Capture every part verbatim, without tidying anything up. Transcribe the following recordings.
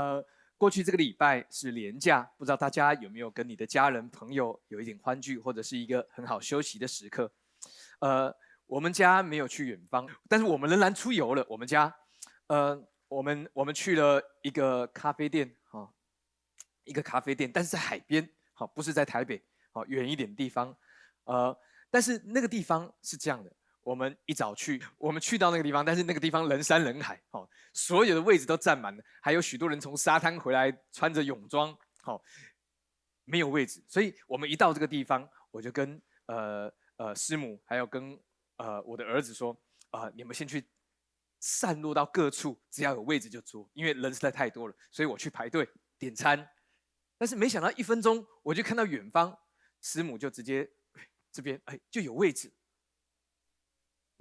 呃，过去这个礼拜是连假，不知道大家有没有跟你的家人朋友有一点欢聚，或者是一个很好休息的时刻。呃，我们家没有去远方，但是我们仍然出游了。我们家，呃，我们我们去了一个咖啡店，哈、哦，一个咖啡店，但是在海边，好、哦，不是在台北，好、哦，远一点地方。呃，但是那个地方是这样的。 我们一早去，我们去到那个地方，但是那个地方人山人海，好、哦，所有的位置都占满了，还有许多人从沙滩回来，穿着泳装，好、哦，没有位置。所以我们一到这个地方，我就跟呃呃师母，还有跟呃我的儿子说，啊、呃，你们先去散落到各处，只要有位置就坐，因为人实在太多了。所以我去排队点餐，但是没想到一分钟，我就看到远方，师母就直接这边哎就有位置。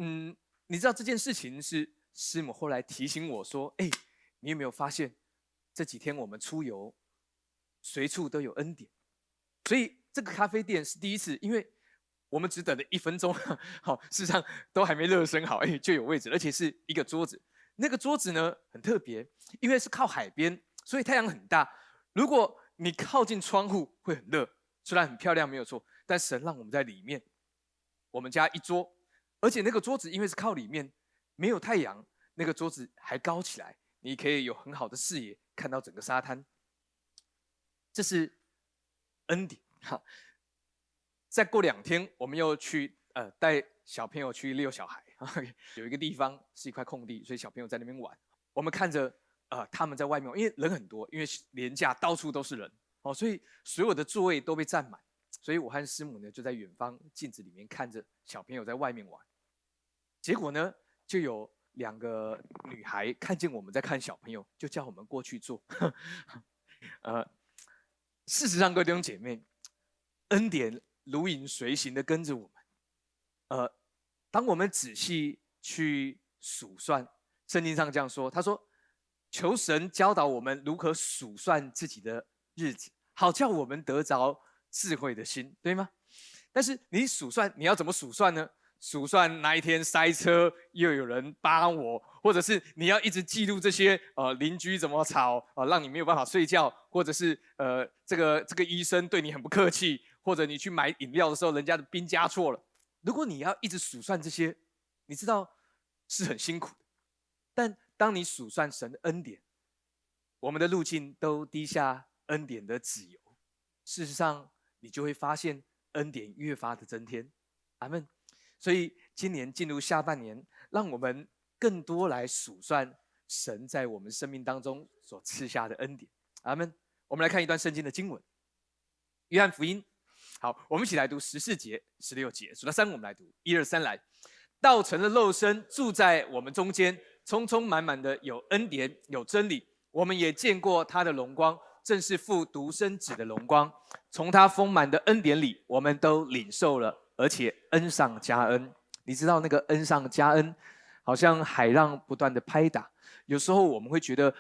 嗯，你知道这件事情是师母后来提醒我说：“哎，你有没有发现这几天我们出游，随处都有恩典？”所以这个咖啡店是第一次，因为我们只等了一分钟，好，事实上都还没热身好，哎，就有位置，而且是一个桌子。那个桌子呢很特别，因为是靠海边，所以太阳很大。如果你靠近窗户会很热，虽然很漂亮没有错，但神让我们在里面。我们家一桌。 而且那个桌子因为是靠里面，没有太阳，那个桌子还高起来，你可以有很好的视野，看到整个沙滩。这是恩典哈。再过两天，我们又去呃带小朋友去遛小孩，有一个地方是一块空地，所以小朋友在那边玩。我们看着呃他们在外面，因为人很多，因为连假到处都是人哦，所以所有的座位都被占满。所以我和师母呢就在远方镜子里面看着小朋友在外面玩。 结果呢，就有两个女孩看见我们在看小朋友，就叫我们过去坐。呃，事实上，各位弟兄姐妹，恩典如影随形的跟着我们。呃，当我们仔细去数算，圣经上这样说，他说：“求神教导我们如何数算自己的日子，好叫我们得着智慧的心，对吗？”但是你数算，你要怎么数算呢？ 数算那一天塞车，又有人扒我，或者是你要一直记录这些呃邻居怎么吵啊、呃，让你没有办法睡觉，或者是呃这个这个医生对你很不客气，或者你去买饮料的时候人家的冰加错了。如果你要一直数算这些，你知道是很辛苦的。但当你数算神的恩典，我们的路径都滴下恩典的籽油，事实上你就会发现恩典越发的增添。阿们。 所以今年进入下半年，让我们更多来数算神在我们生命当中所赐下的恩典。阿们。我们来看一段圣经的经文，《约翰福音》。好，我们一起来读十四节、十六节，数到三我们来读，一二三来。道成了肉身，住在我们中间，充充满满的有恩典，有真理。我们也见过他的荣光，正是父独生子的荣光。从他丰满的恩典里，我们都领受了。 而且恩上加恩，你知道那个恩上加恩，好像海浪不断的拍打。有时候我们会觉得，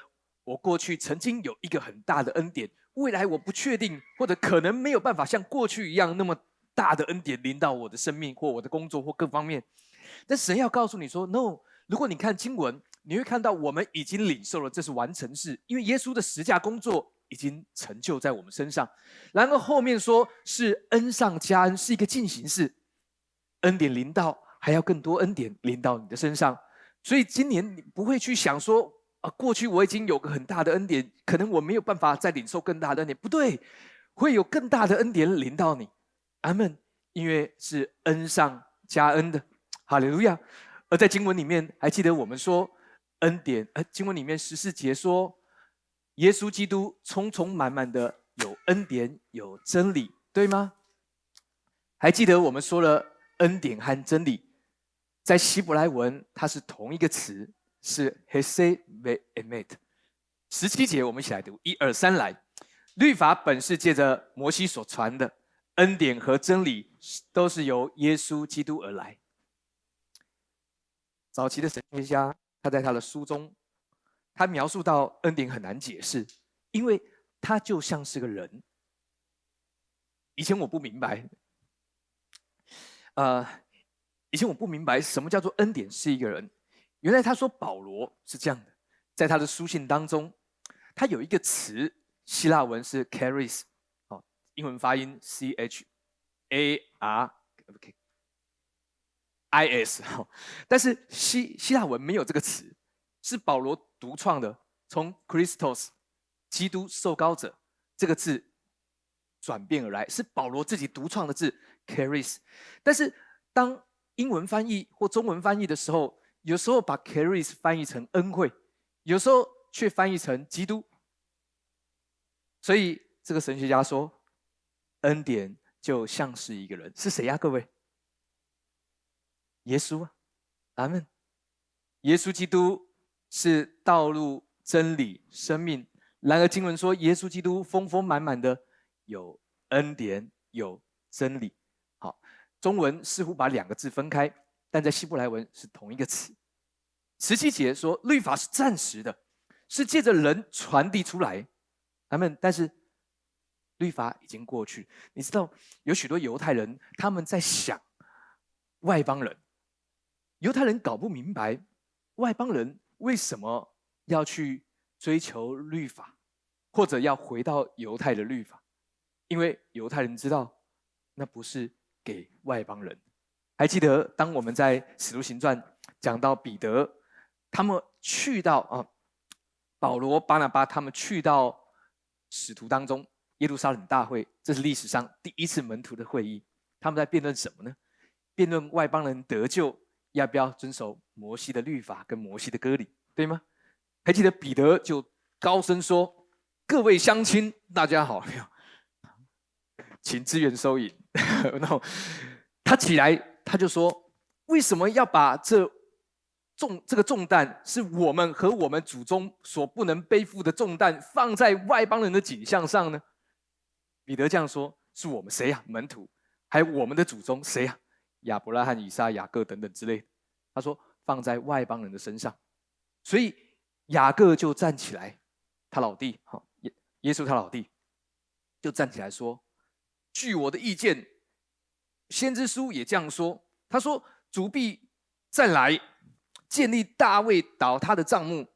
我过去曾经有一个很大的恩典，未来我不确定，或者可能没有办法像过去一样那么大的恩典临到我的生命或我的工作或各方面。但神要告诉你说 ，no。如果你看经文，你会看到我们已经领受了，这是完成式，因为耶稣的十架工作。 已经成就在我们身上，然后后面说是恩上加恩，是一个进行式，恩典临到，还要更多恩典临到你的身上。所以今年你不会去想说啊，过去我已经有个很大的恩典，可能我没有办法再领受更大的恩典。不对，会有更大的恩典临到你。阿们，因为是恩上加恩的，哈利路亚。而在经文里面，还记得我们说恩典，呃，经文里面十四节说。 耶稣基督充充满满的有恩典有真理，对吗？还记得我们说了恩典和真理，在希伯来文它是同一个词，是 hesed ve'emet。十七节我们一起来读，一二三来。律法本是借着摩西所传的，恩典和真理都是由耶稣基督而来。早期的神学家他在他的书中。 他描述到恩典很难解释，因为他就像是个人。以前我不明白，呃，以前我不明白什么叫做恩典是一个人。原来他说保罗是这样的，在他的书信当中，它有一个词，希腊文是 charis， 哦，英文发音 c h a r i s， 哦，但是希希腊文没有这个词，是保罗独创的，从 Christos 基督受膏者这个字转变而来，是保罗自己独创的字 charis， 但是当英文翻译或中文翻译的时候，有时候把 charis 翻译成恩惠，有时候却翻译成基督。所以这个神学家说，恩典就像是一个人，是谁呀，啊？各位，耶稣啊，阿们。耶稣基督是道路、真理、生命。然而经文说，耶稣基督丰丰满满的有恩典，有真理。好，中文似乎把两个字分开，但在希伯来文是同一个词。十七节说，律法是暂时的，是借着人传递出来，他们但是律法已经过去。你知道有许多犹太人，他们在想外邦人，犹太人搞不明白外邦人为什么要去追求律法，或者要回到犹太的律法，因为犹太人知道那不是给外邦人。还记得当我们在《使徒行传》讲到彼得他们去到啊，保罗、巴拿巴他们去到使徒当中，耶路撒冷大会，这是历史上第一次门徒的会议。他们在辩论什么呢？辩论外邦人得救要不要遵守摩西的律法跟摩西的割礼，对吗？还记得彼得就高声说，各位乡亲大家好，请支援收银。然后他起来他就说，为什么要把这重这个重担，是我们和我们祖宗所不能背负的重担，放在外邦人的颈项上呢？彼得这样说，是我们谁呀，啊？门徒，还有我们的祖宗谁呀，啊？亚伯拉罕、以撒、雅各等等之类的。他说放在外邦人的身上，所以雅各就站起来，他老弟，耶稣他老弟就站起来说，据我的意见，先知书也这样说，他说主必再来，建立大卫倒塌的帐幕，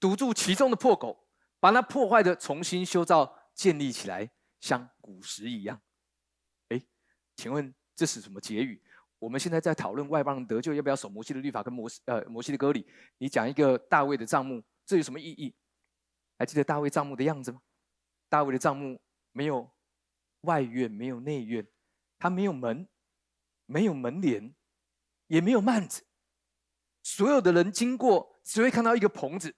堵住其中的破口，把那破坏的重新修造建立起来，像古时一样。哎，请问这是什么结语？我们现在在讨论外邦人得救要不要守摩西的律法跟摩西呃摩西的割礼，你讲一个大卫的帐幕，这有什么意义？还记得大卫帐幕的样子吗？大卫的帐幕没有外院，没有内院，它没有门，没有门帘，也没有幔子，所有的人经过只会看到一个棚子，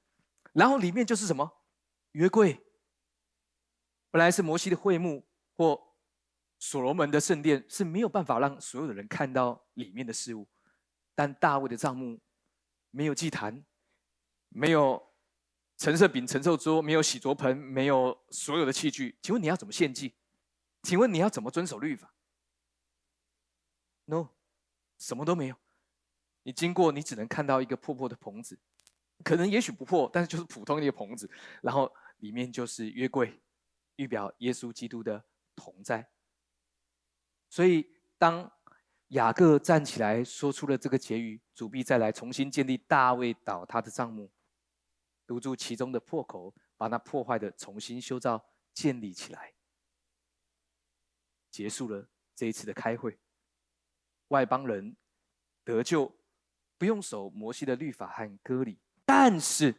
然后里面就是什么约柜。本来是摩西的会幕或所罗门的圣殿，是没有办法让所有的人看到里面的事物，但大卫的帐幕没有祭坛，没有陈设饼、陈设桌，没有洗濯盆，没有所有的器具。请问你要怎么献祭？请问你要怎么遵守律法？ No， 什么都没有。你经过，你只能看到一个破破的棚子，可能也许不破，但是就是普通的一个棚子，然后里面就是约柜，预表耶稣基督的同在。所以当雅各站起来说出了这个结语，主必再来，重新建立大卫倒塌的帐幕，堵住其中的破口，把那破坏的重新修造建立起来，结束了这一次的开会。外邦人得救不用守摩西的律法和割礼，但是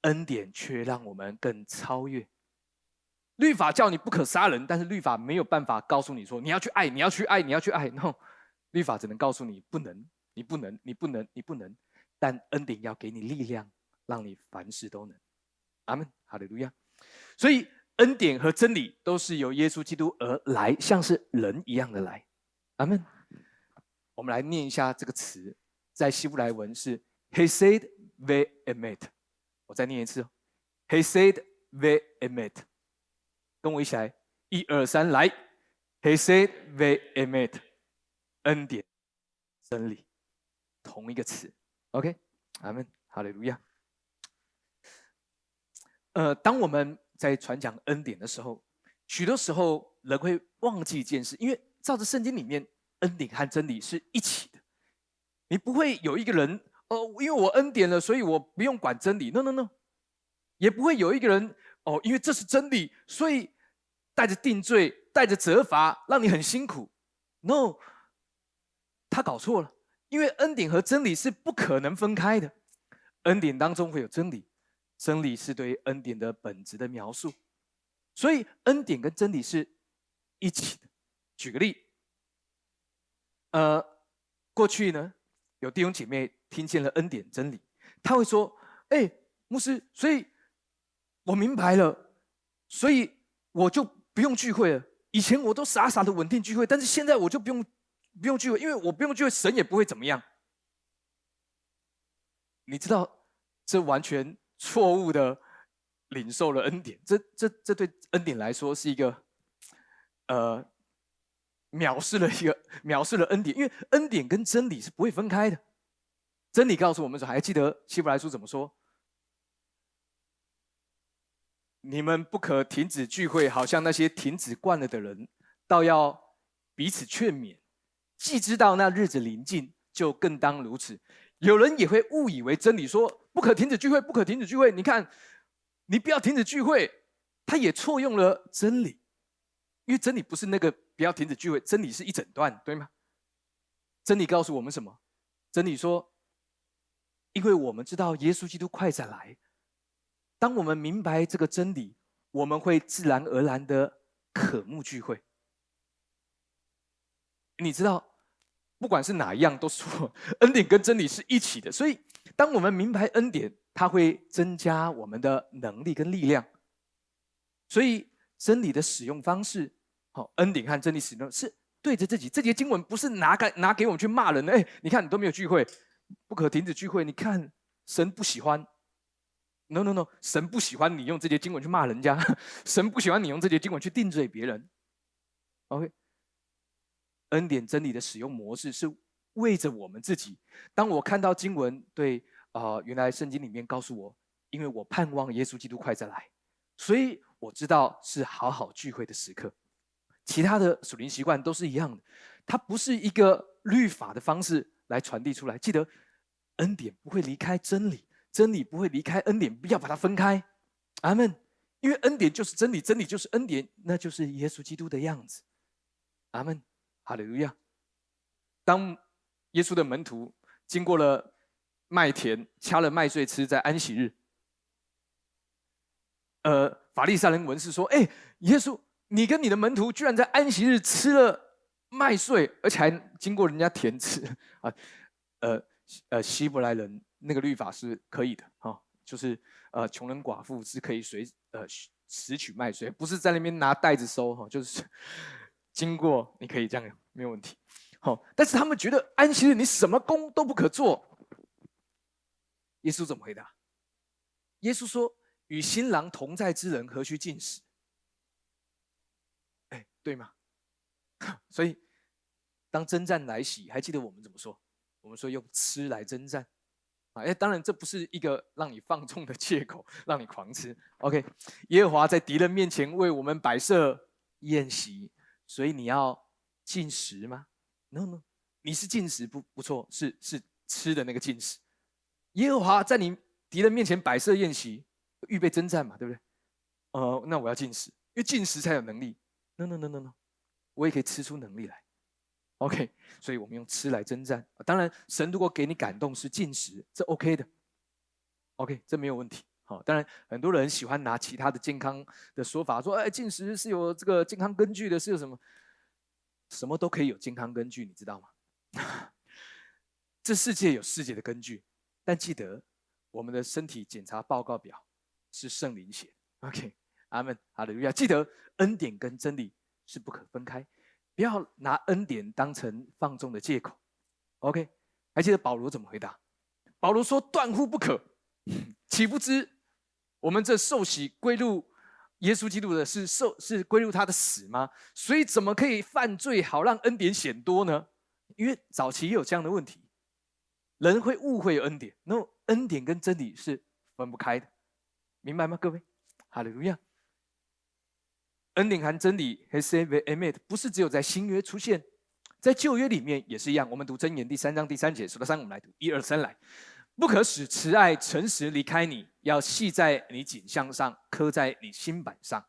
恩典却让我们更超越。律法叫你不可杀人，但是律法没有办法告诉你说你要去爱，你要去爱，你要去爱。 No， 律法只能告诉你不能，你不能，你不能，你不能。但恩典要给你力量，让你凡事都能。阿们，哈利路亚。所以恩典和真理都是由耶稣基督而来，像是人一样的来。阿们。我们来念一下这个词，在希伯来文是 Hesed ve'emet。 我再念一次，哦，Hesed ve'emet。 跟我一起来，一二三，来 Hesed ve'emet， 恩典、真理，同一个词。 OK， 阿们，哈利路亚。呃，当我们在传讲恩典的时候，许多时候人会忘记一件事，因为照着圣经里面，恩典和真理是一起的。你不会有一个人哦，因为我恩典了，所以我不用管真理。 No no no，也不会有一个人哦，因为这是真理，所以带着定罪、带着责罚，让你很辛苦。No， 他搞错了，因为恩典和真理是不可能分开的。恩典当中会有真理，真理是对恩典的本质的描述，所以恩典跟真理是一起的。举个例，呃，过去呢，有弟兄姐妹听见了恩典真理，他会说：“哎，牧师，所以我明白了，所以我就不用聚会了。以前我都傻傻的稳定聚会，但是现在我就不用不用聚会，因为我不用聚会，神也不会怎么样。”你知道，这完全错误的领受了恩典，这这这对恩典来说是一个，呃，藐视了一个藐视了恩典，因为恩典跟真理是不会分开的。真理告诉我们说，还记得希伯来书怎么说？你们不可停止聚会，好像那些停止惯了的人，倒要彼此劝勉。既知道那日子临近，就更当如此。有人也会误以为真理说不可停止聚会，不可停止聚会。你看，你不要停止聚会，他也错用了真理，因为真理不是那个不要停止聚会，真理是一整段，对吗？真理告诉我们什么？真理说，因为我们知道耶稣基督快再来。当我们明白这个真理，我们会自然而然的渴慕聚会。你知道，不管是哪一样都是错，恩典跟真理是一起的。所以，当我们明白恩典，它会增加我们的能力跟力量。所以，真理的使用方式，好，恩典和真理使用是对着自己。这节经文不是拿给拿给我们去骂人的。哎，你看你都没有聚会，不可停止聚会。你看，神不喜欢。No no no， 神不喜欢你用这些经文去骂人家，神不喜欢你用这些经文去定罪别人。OK， 恩典真理的使用模式是为着我们自己。当我看到经文，对啊、呃，原来圣经里面告诉我，因为我盼望耶稣基督快再来，所以我知道是好好聚会的时刻。其他的属灵习惯都是一样的，它不是一个律法的方式来传递出来。记得，恩典不会离开真理。真理不会离开恩典，不要把它分开，阿们。因为恩典就是真理，真理就是恩典，那就是耶稣基督的样子，阿们，哈利路亚。当耶稣的门徒经过了麦田，掐了麦穗吃，在安息日，呃，法利赛人文士说：“哎，耶稣，你跟你的门徒居然在安息日吃了麦穗，而且还经过人家田吃啊，呃呃，希伯来人。”那个律法是可以的啊、哦，就是呃，穷人寡妇是可以随呃拾取麦穗，不是在那边拿袋子收哈、哦，就是经过你可以这样，没有问题。好、哦，但是他们觉得安息日你什么工都不可做。耶稣怎么回答？耶稣说：“与新郎同在之人，何须禁食？”哎，对吗？所以当征战来袭，还记得我们怎么说？我们说用吃来征战。哎，当然这不是一个让你放纵的借口，让你狂吃。OK， 耶和华在敌人面前为我们摆设宴席，所以你要禁食吗 ？No No， 你是禁食不不错，是是吃的那个禁食。耶和华在你敌人面前摆设宴席，预备征战嘛，对不对？呃，那我要禁食，因为禁食才有能力。No No No No No， 我也可以吃出能力来。OK， 所以我们用吃来征战。当然，神如果给你感动是禁食，这 OK 的。OK， 这没有问题。好，当然很多人喜欢拿其他的健康的说法说，哎，禁食是有这个健康根据的，是有什么？什么都可以有健康根据，你知道吗？这世界有世界的根据，但记得我们的身体检查报告表是圣灵写的。OK， 阿们，哈利路亚。记得恩典跟真理是不可分开。不要拿恩典当成放纵的借口 ，OK？ 还记得保罗怎么回答？保罗说：“断乎不可，岂不知我们这受洗归入耶稣基督的是受是归入他的死吗？所以怎么可以犯罪，好让恩典显多呢？因为早期也有这样的问题，人会误会恩典，那恩典跟真理是分不开的，明白吗？各位，哈利路亚。”恩典和真理 不是只有在新约出现，在旧约里面也是一样。我们读箴言第三章第三节，数到三我们来读，一二三来。不可使慈爱诚实离开你，要系在你颈项上，刻在你心板上。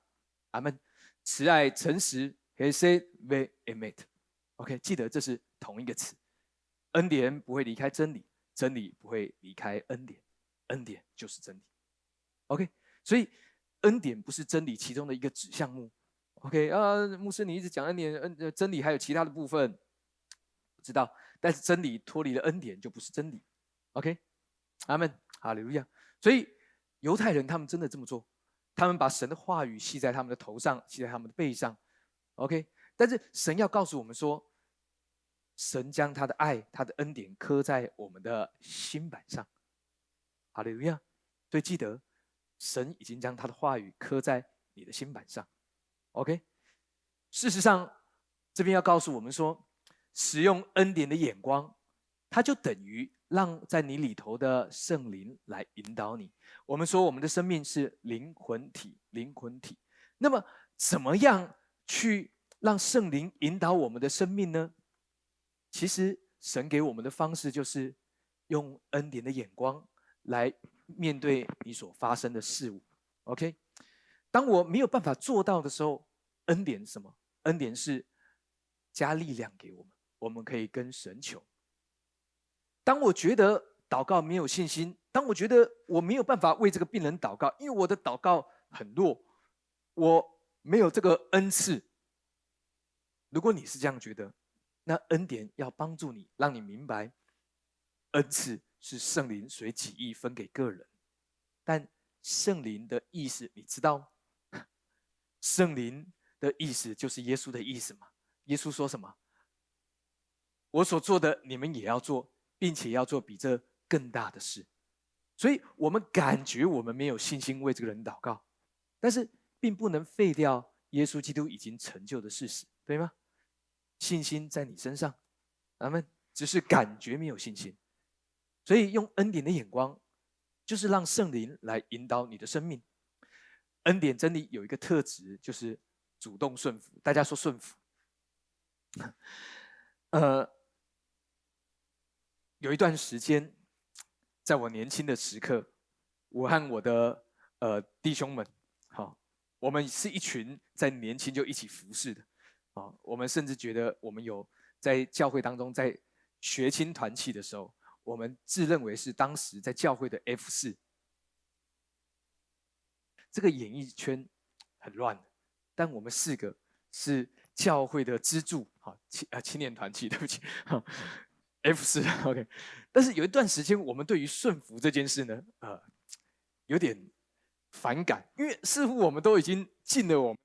阿们。慈爱诚实 ，OK， 记得这是同一个词。恩典不会离开真理，真理不会离开恩典，恩典就是真理。OK， 所以恩典不是真理其中的一个子项目。OK， 啊，牧师你一直讲恩典，恩真理还有其他的部分，不知道。但是真理脱离了恩典就不是真理。OK， 阿们，哈利路亚。所以犹太人他们真的这么做，他们把神的话语系在他们的头上，系在他们的背上。OK， 但是神要告诉我们说，神将他的爱、他的恩典刻在我们的心板上。哈利路亚。所以记得，神已经将他的话语刻在你的心板上。OK， 事实上，这边要告诉我们说，使用恩典的眼光，它就等于让在你里头的圣灵来引导你。我们说，我们的生命是灵魂体，灵魂体。那么，怎么样去让圣灵引导我们的生命呢？其实，神给我们的方式就是用恩典的眼光来面对你所发生的事物。OK， 当我没有办法做到的时候，恩典是什么？恩典是加力量给我们，我们可以跟神求。当我觉得祷告没有信心，当我觉得我没有办法为这个病人祷告，因为我的祷告很弱，我没有这个恩赐。如果你是这样觉得，那恩典要帮助你，让你明白，恩赐是圣灵随己意分给个人。但圣灵的意思你知道吗？圣灵的意思就是耶稣的意思嘛。耶稣说什么？我所做的，你们也要做，并且要做比这更大的事。所以我们感觉我们没有信心为这个人祷告，但是并不能废掉耶稣基督已经成就的事实，对吗？信心在你身上，咱们只是感觉没有信心。所以用恩典的眼光，就是让圣灵来引导你的生命。恩典真理有一个特质，就是主动顺服。大家说顺服。呃，有一段时间，在我年轻的时刻，我和我的呃弟兄们，好，我们是一群在年轻就一起服侍的。哦，我们甚至觉得我们有在教会当中，在学青团契的时候，我们自认为是当时在教会的 F 四。这个演艺圈很乱，但我们四个是教会的支柱，好，青啊青年团契，对不起 ，F 四 OK。但是有一段时间，我们对于顺服这件事呢，呃，有点反感，因为似乎我们都已经尽了我们。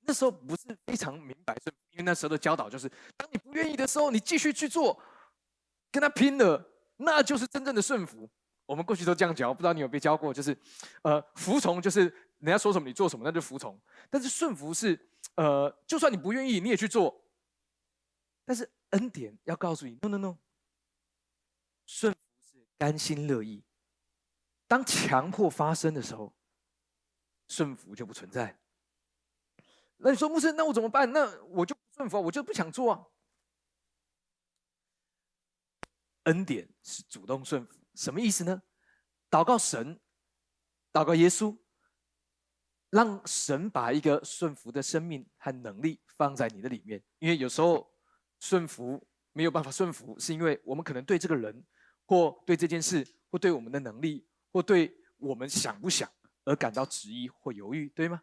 那时候不是非常明白，因为那时候的教导就是，当你不愿意的时候，你继续去做，跟他拼了，那就是真正的顺服。我们过去都这样教，不知道你有被教过，就是，呃，服从就是人家说什么你做什么，那就服从。但是顺服是，呃，就算你不愿意，你也去做。但是恩典要告诉你 ，no no no， 顺服是甘心乐意。当强迫发生的时候，顺服就不存在。那你说牧师，那我怎么办？那我就不顺服，我就不想做啊。恩典是主动顺服，什么意思呢？祷告神，祷告耶稣，让神把一个顺服的生命和能力放在你的里面。因为有时候顺服没有办法顺服，是因为我们可能对这个人，或对这件事，或对我们的能力，或对我们想不想而感到质疑或犹豫，对吗？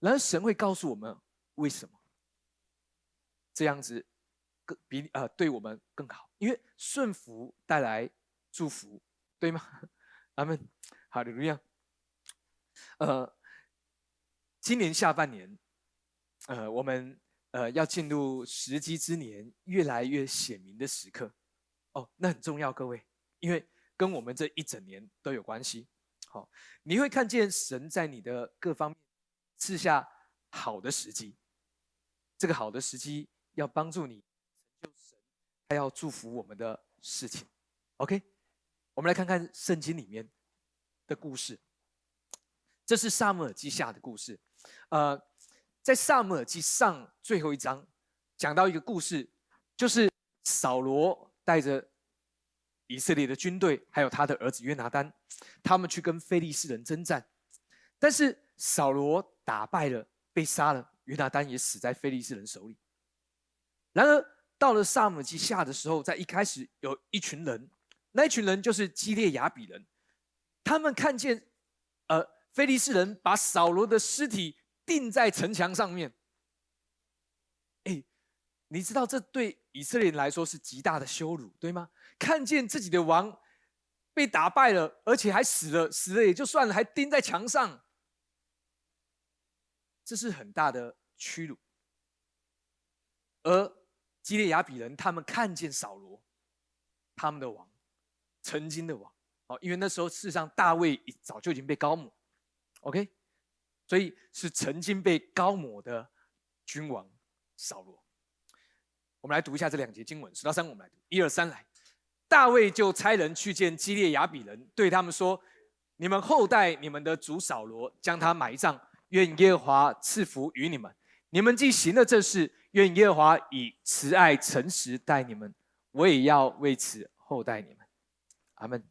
然而神会告诉我们为什么这样子比、呃、对我们更好，因为顺服带来祝福，对吗？阿们，哈利路亚。呃，今年下半年，呃，我们呃要进入时机之年越来越显明的时刻。哦，那很重要，各位，因为跟我们这一整年都有关系。好，你会看见神在你的各方面。赐下好的时机，这个好的时机要帮助你成就神，他要祝福我们的事情。OK， 我们来看看圣经里面的故事。这是撒母耳记下的故事。呃，在撒母耳记上最后一章讲到一个故事，就是扫罗带着以色列的军队，还有他的儿子约拿单，他们去跟非利士人征战。但是扫罗打败了，被杀了，约拿单也死在非利士人手里。然而到了撒母记下的时候，在一开始有一群人，那一群人就是基列雅比人，他们看见呃非利士人把扫罗的尸体钉在城墙上面。哎，你知道这对以色列人来说是极大的羞辱，对吗？看见自己的王被打败了，而且还死了，死了也就算了，还钉在墙上，这是很大的屈辱。而基列雅比人他们看见扫罗，他们的王，曾经的王，因为那时候事实上大卫早就已经被膏抹 ，OK， 所以是曾经被膏抹的君王扫罗。我们来读一下这两节经文，十到三，我们来读一二三来。大卫就差人去见基列雅比人，对他们说：“你们厚待你们的主扫罗，将他埋葬。愿耶和华赐福于你们。你们既行了这事，愿耶和华以慈爱诚实待你们。我也要为此厚待你们。”阿们。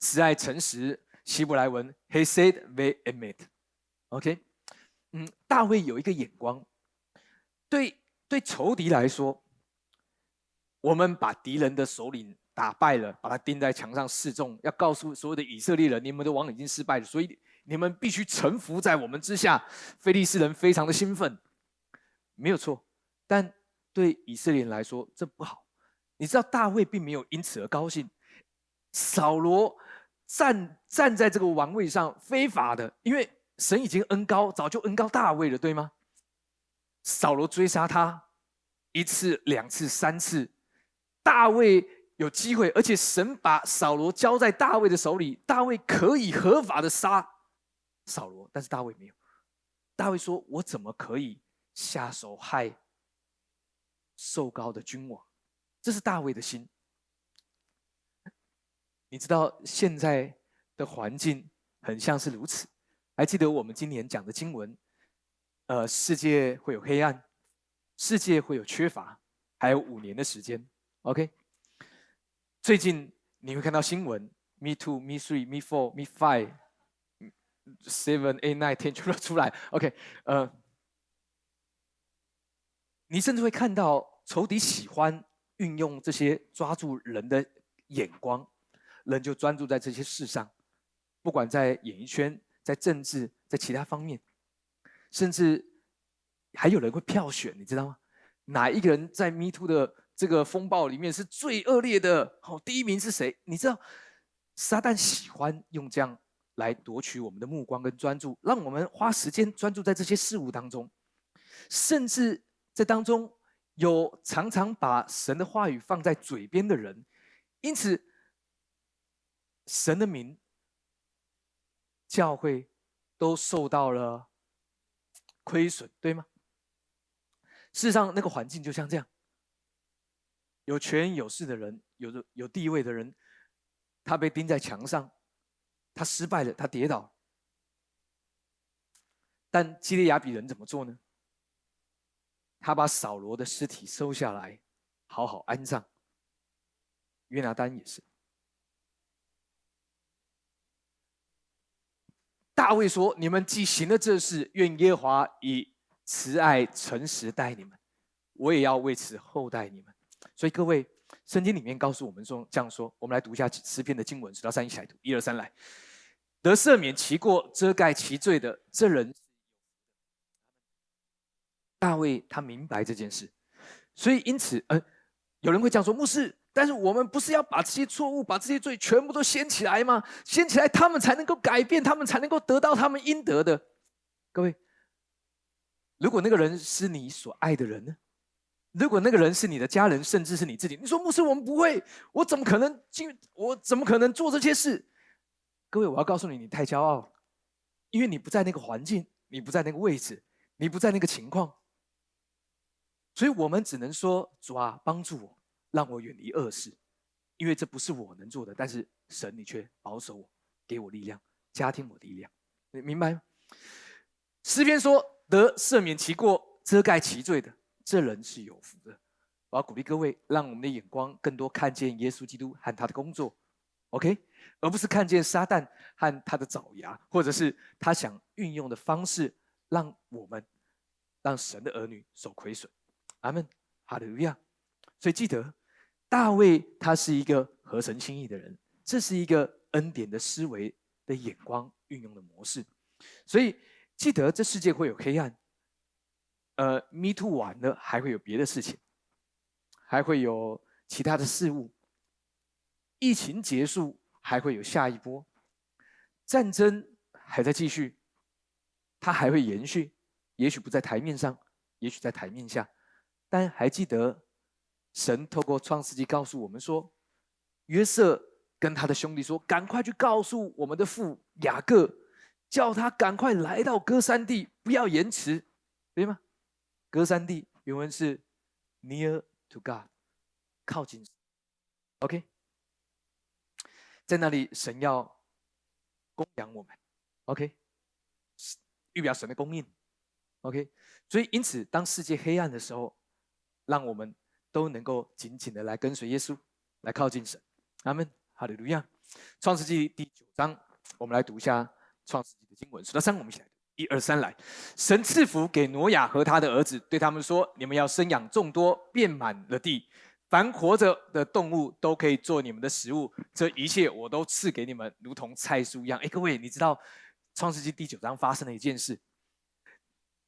慈爱诚实，希伯来文 Hesed ve'emet。OK， 嗯，大卫有一个眼光，对对仇敌来说，我们把敌人的首领打败了，把他钉在墙上示众，要告诉所有的以色列人，你们的王已经失败了，所以你们必须臣服在我们之下。非利士人非常的兴奋，没有错，但对以色列人来说，这不好。你知道大卫并没有因此而高兴。扫罗 站, 站在这个王位上非法的，因为神已经恩膏，早就恩膏大卫了，对吗？扫罗追杀他一次两次三次，大卫有机会，而且神把扫罗交在大卫的手里，大卫可以合法的杀扫罗，但是大卫没有。大卫说，我怎么可以下手害受膏的君王？这是大卫的心。你知道现在的环境很像是如此。还记得我们今年讲的经文，呃，世界会有黑暗，世界会有缺乏，还有五年的时间。OK， 最近你会看到新闻 ，Me two, Me three, Me four, Me five, seven, eight, nine, ten 全部出来。OK， 呃，你甚至会看到仇敌喜欢运用这些抓住人的眼光。人就专注在这些事上，不管在演艺圈，在政治，在其他方面，甚至还有人会票选，你知道吗？哪一个人在 Me Too 的这个风暴里面是最恶劣的、哦、第一名是谁？你知道撒旦喜欢用这样来夺取我们的目光跟专注，让我们花时间专注在这些事物当中，甚至在当中有常常把神的话语放在嘴边的人，因此神的名、教会都受到了亏损，对吗？事实上那个环境就像这样，有权有势的人， 有, 有地位的人，他被钉在墙上，他失败了，他跌倒了。但基列雅比人怎么做呢？他把扫罗的尸体收下来，好好安葬。约拿单也是。大卫说，你们既行了这事，愿耶和华以慈爱诚实待你们，我也要为此厚待你们。所以各位，圣经里面告诉我们说，这样说，我们来读一下诗篇的经文，十到三一起来读，一二三来。得赦免其过、遮盖其罪的，这人大卫他明白这件事，所以因此、呃、有人会这样说，牧师，但是我们不是要把这些错误、把这些罪全部都掀起来吗？掀起来他们才能够改变，他们才能够得到他们应得的。各位，如果那个人是你所爱的人呢？如果那个人是你的家人，甚至是你自己，你说牧师我们不会，我怎么可能进我怎么可能做这些事？各位，我要告诉你，你太骄傲了，因为你不在那个环境，你不在那个位置，你不在那个情况，所以我们只能说，主啊，帮助我，让我远离恶事，因为这不是我能做的，但是神你却保守我，给我力量，加添我的力量，你明白吗？诗篇说，得赦免其过、遮盖其罪的，这人是有福的。我要鼓励各位，让我们的眼光更多看见耶稣基督和他的工作 ，OK， 而不是看见撒旦和他的爪牙，或者是他想运用的方式，让我们让神的儿女受亏损。阿们，哈利路亚。所以记得，大卫他是一个合神心意的人，这是一个恩典的思维的眼光运用的模式。所以记得，这世界会有黑暗，呃 ，Me Too 完了，还会有别的事情。还会有其他的事物，疫情结束还会有下一波，战争还在继续，它还会延续，也许不在台面上，也许在台面下，但还记得神透过创世纪告诉我们说，约瑟跟他的兄弟说，赶快去告诉我们的父雅各，叫他赶快来到歌珊地，不要延迟，对吗？歌珊地原文是 near to God， 靠近 ，OK， 在那里神要供养我们 ，OK， 预表神的供应 ，OK， 所以因此当世界黑暗的时候，让我们都能够紧紧的来跟随耶稣，来靠近神。阿们，哈利路亚。创世纪第九章，我们来读一下创世纪的经文，数到三，我们一起来读。一二三来，神赐福给挪亚和他的儿子，对他们说：“你们要生养众多，遍满了地，凡活着的动物都可以做你们的食物。这一切我都赐给你们，如同菜蔬一样。”哎，各位，你知道创世纪第九章发生了一件事，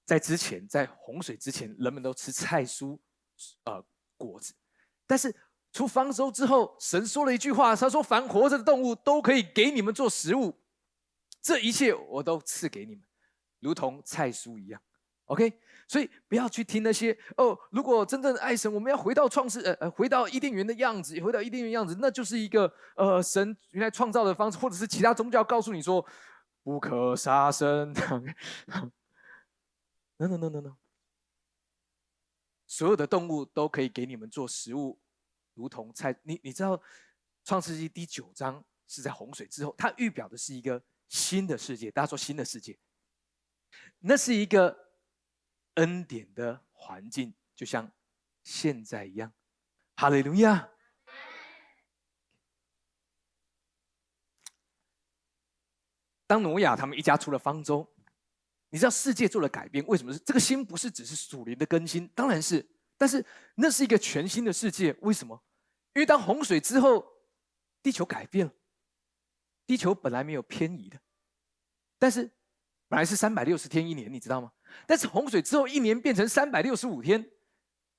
在之前，在洪水之前，人们都吃菜蔬，呃，果子。但是出方舟之后，神说了一句话，他说：“凡活着的动物都可以给你们做食物，这一切我都赐给你们。”如同菜蔬一样 ，OK， 所以不要去听那些哦。如果真正的爱神，我们要回到创世，呃呃，回到伊甸园的样子，回到伊甸园的样子，那就是一个呃神原来创造的方式，或者是其他宗教告诉你说不可杀生。no no no no no， 所有的动物都可以给你们做食物，如同菜。你你知道，《创世纪》第九章是在洪水之后，它预表的是一个新的世界。大家说新的世界。那是一个恩典的环境，就像现在一样。哈利路亚！当挪亚他们一家出了方舟，你知道世界做了改变，为什么？是这个新不是只是属灵的更新，当然是，但是那是一个全新的世界。为什么？因为当洪水之后，地球改变了，地球本来没有偏移的，但是。本来是三百六十天一年，你知道吗？但是洪水之后一年变成三百六十五天，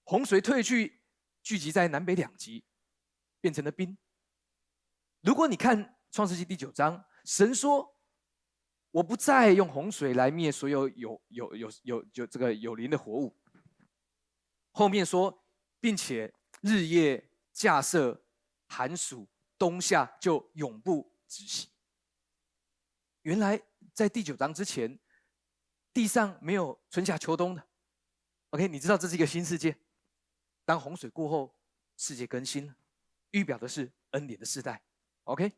洪水退去，聚集在南北两极，变成了冰。如果你看创世纪第九章，神说：“我不再用洪水来灭所有有有有有有这个有灵的活物。”后面说，并且日夜架设寒暑冬夏就永不止息。原来。在第九章之前，地上没有春夏秋冬的。OK， 你知道这是一个新世界。当洪水过后，世界更新了，预表的是恩典的世代。OK，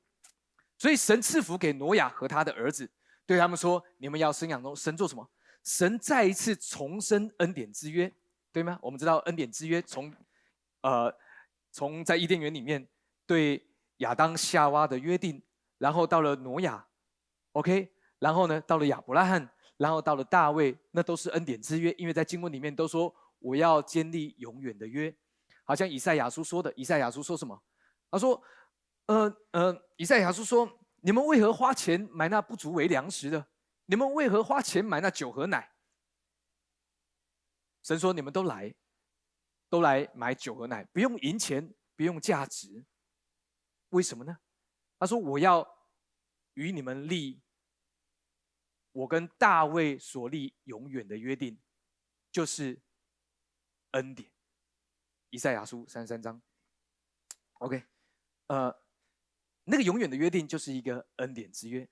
所以神赐福给挪亚和他的儿子，对他们说：“你们要生养众。”神做什么？神再一次重申恩典之约，对吗？我们知道恩典之约从，呃，从在伊甸园里面对亚当夏娃的约定，然后到了挪亚 ，OK。然后呢，到了亚伯拉罕，然后到了大卫，那都是恩典之约，因为在经文里面都说我要建立永远的约，好像以赛亚书说的。以赛亚书说什么？他说，呃呃，以赛亚书说，你们为何花钱买那不足为粮食的？你们为何花钱买那酒和奶？神说，你们都来，都来买酒和奶，不用银钱，不用价值。为什么呢？他说，我要与你们立。我跟大卫所立永远的约定，就是恩典。以赛亚书三十三章 ，OK， 呃，那个永远的约定就是一个恩典之约，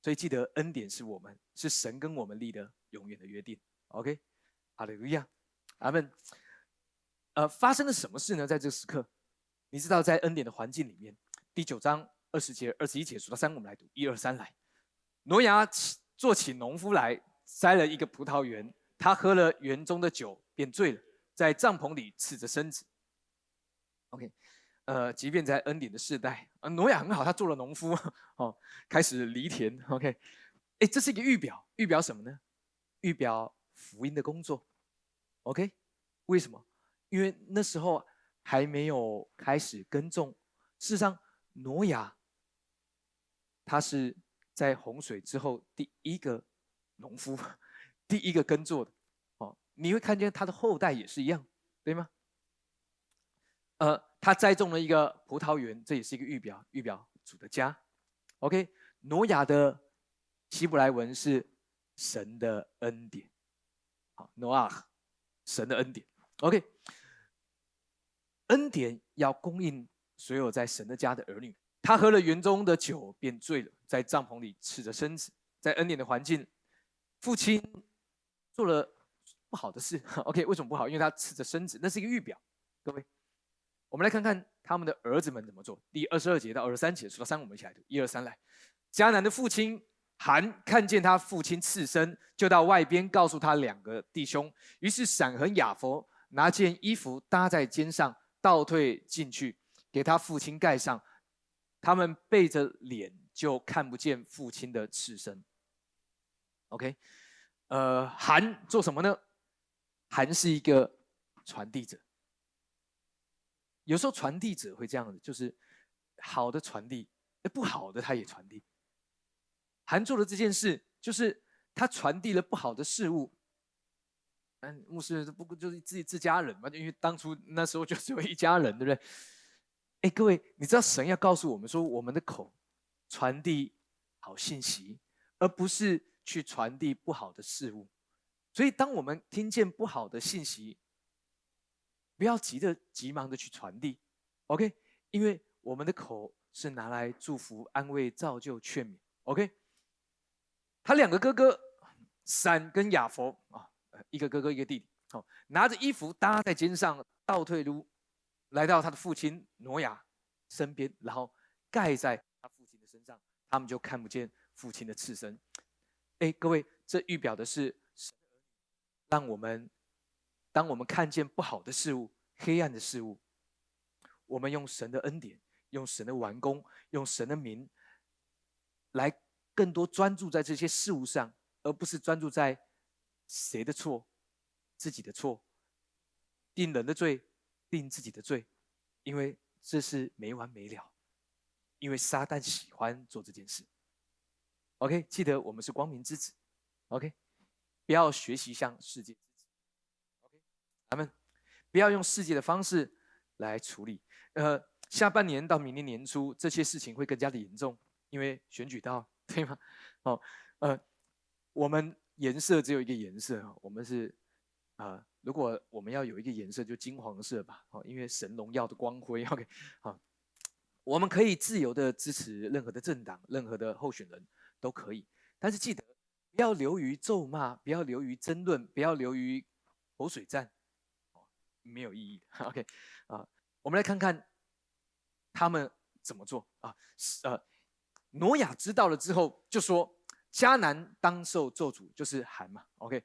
所以记得恩典是我们，是神跟我们立的永远的约定。OK， 哈利路亚，阿们。呃，发生了什么事呢？在这个时刻，你知道，在恩典的环境里面，第九章二十节、二十一节数到三，我们来读一二三来，挪亚。做起农夫来，栽了一个葡萄园。他喝了园中的酒，便醉了，在帐篷里赤着身子。OK， 呃，即便在恩典的世代，啊，挪亚很好，他做了农夫，哦，开始犁田。OK， 哎，这是一个预表，预表什么呢？预表福音的工作。OK， 为什么？因为那时候还没有开始耕种。事实上，挪亚他是在洪水之后第一个农夫，第一个耕作的。哦，你会看见他的后代也是一样，对吗？呃，他栽种了一个葡萄园，这也是一个预表，预表主的家。OK， 挪亚的希伯来文是神的恩典，好，挪亚，神的恩典。OK， 恩典要供应所有在神的家的儿女。他喝了园中的酒，便醉了，在帐篷里赤着身子，在恩典的环境，父亲做了不好的事。OK， 为什么不好？因为他赤着身子，那是一个预表，各位。我们来看看他们的儿子们怎么做。第二十二节到二十三节，数到三，我们一起来读，一二三来。迦南的父亲含看见他父亲赤身，就到外边告诉他两个弟兄。于是闪和雅弗拿件衣服搭在肩上，倒退进去，给他父亲盖上。他们背着脸，就看不见父亲的赤身。OK， 呃，含做什么呢？含是一个传递者。有时候传递者会这样子，就是好的传递，不好的他也传递。韩做的这件事，就是他传递了不好的事物。嗯，牧师不过就是自己自家人嘛，因为当初那时候就只有一家人，对不对？哎，各位，你知道神要告诉我们说，我们的口传递好信息，而不是去传递不好的事物。所以，当我们听见不好的信息，不要急着急忙的去传递 ，OK？ 因为我们的口是拿来祝福、安慰、造就、劝勉 ，OK？ 他两个哥哥闪跟雅弗啊，一个哥哥一个弟弟，哦，拿着衣服搭在肩上，倒退路来到他的父亲挪亚身边，然后盖在他父亲的身上，他们就看不见父亲的赤身。哎，各位，这预表的是让我们。当我们看见不好的事物、黑暗的事物，我们用神的恩典、用神的完工、用神的名，来更多专注在这些事物上，而不是专注在谁的错、自己的错、定人的罪、定自己的罪，因为这是没完没了，因为撒旦喜欢做这件事。OK， 记得我们是光明之子 ，OK， 不要学习像世界。咱们不要用世界的方式来处理。呃，下半年到明年年初，这些事情会更加的严重，因为选举到，对吗？哦，呃，我们颜色只有一个颜色，我们是啊、呃，如果我们要有一个颜色，就金黄色吧，哦，因为神荣耀的光辉。OK， 好、哦，我们可以自由的支持任何的政党、任何的候选人都可以，但是记得不要流于咒骂，不要流于争论，不要流于口水战。没有意义的 ，OK， 啊、呃，我们来看看他们怎么做啊。呃，挪亚知道了之后，就说迦南当受咒诅，就是含嘛 ，OK，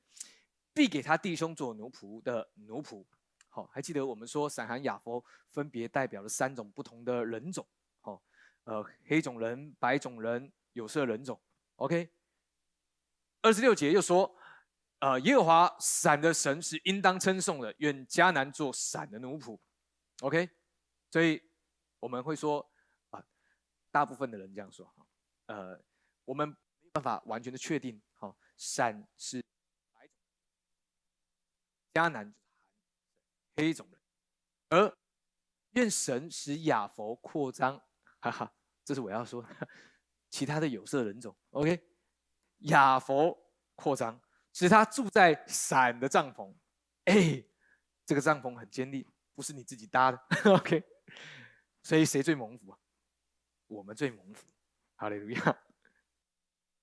必给他弟兄做奴仆的奴仆。好、哦，还记得我们说闪含雅弗分别代表了三种不同的人种，哦，呃，黑种人、白种人、有色人种 ，OK。二十六节又说。呃，耶和华闪的神是应当称颂的，愿迦南做闪的奴仆 ，OK， 所以我们会说啊、呃，大部分的人这样说，呃，我们没办法完全的确定，好、哦，闪是白种人，迦南黑种人，而愿神使雅弗扩张，哈哈，这是我要说的，其他的有色人种 ，OK， 雅弗扩张。使他住在闪的帐篷，哎，这个帐篷很坚立，不是你自己搭的 ，OK。所以谁最蒙福啊？我们最蒙福，哈利路亚。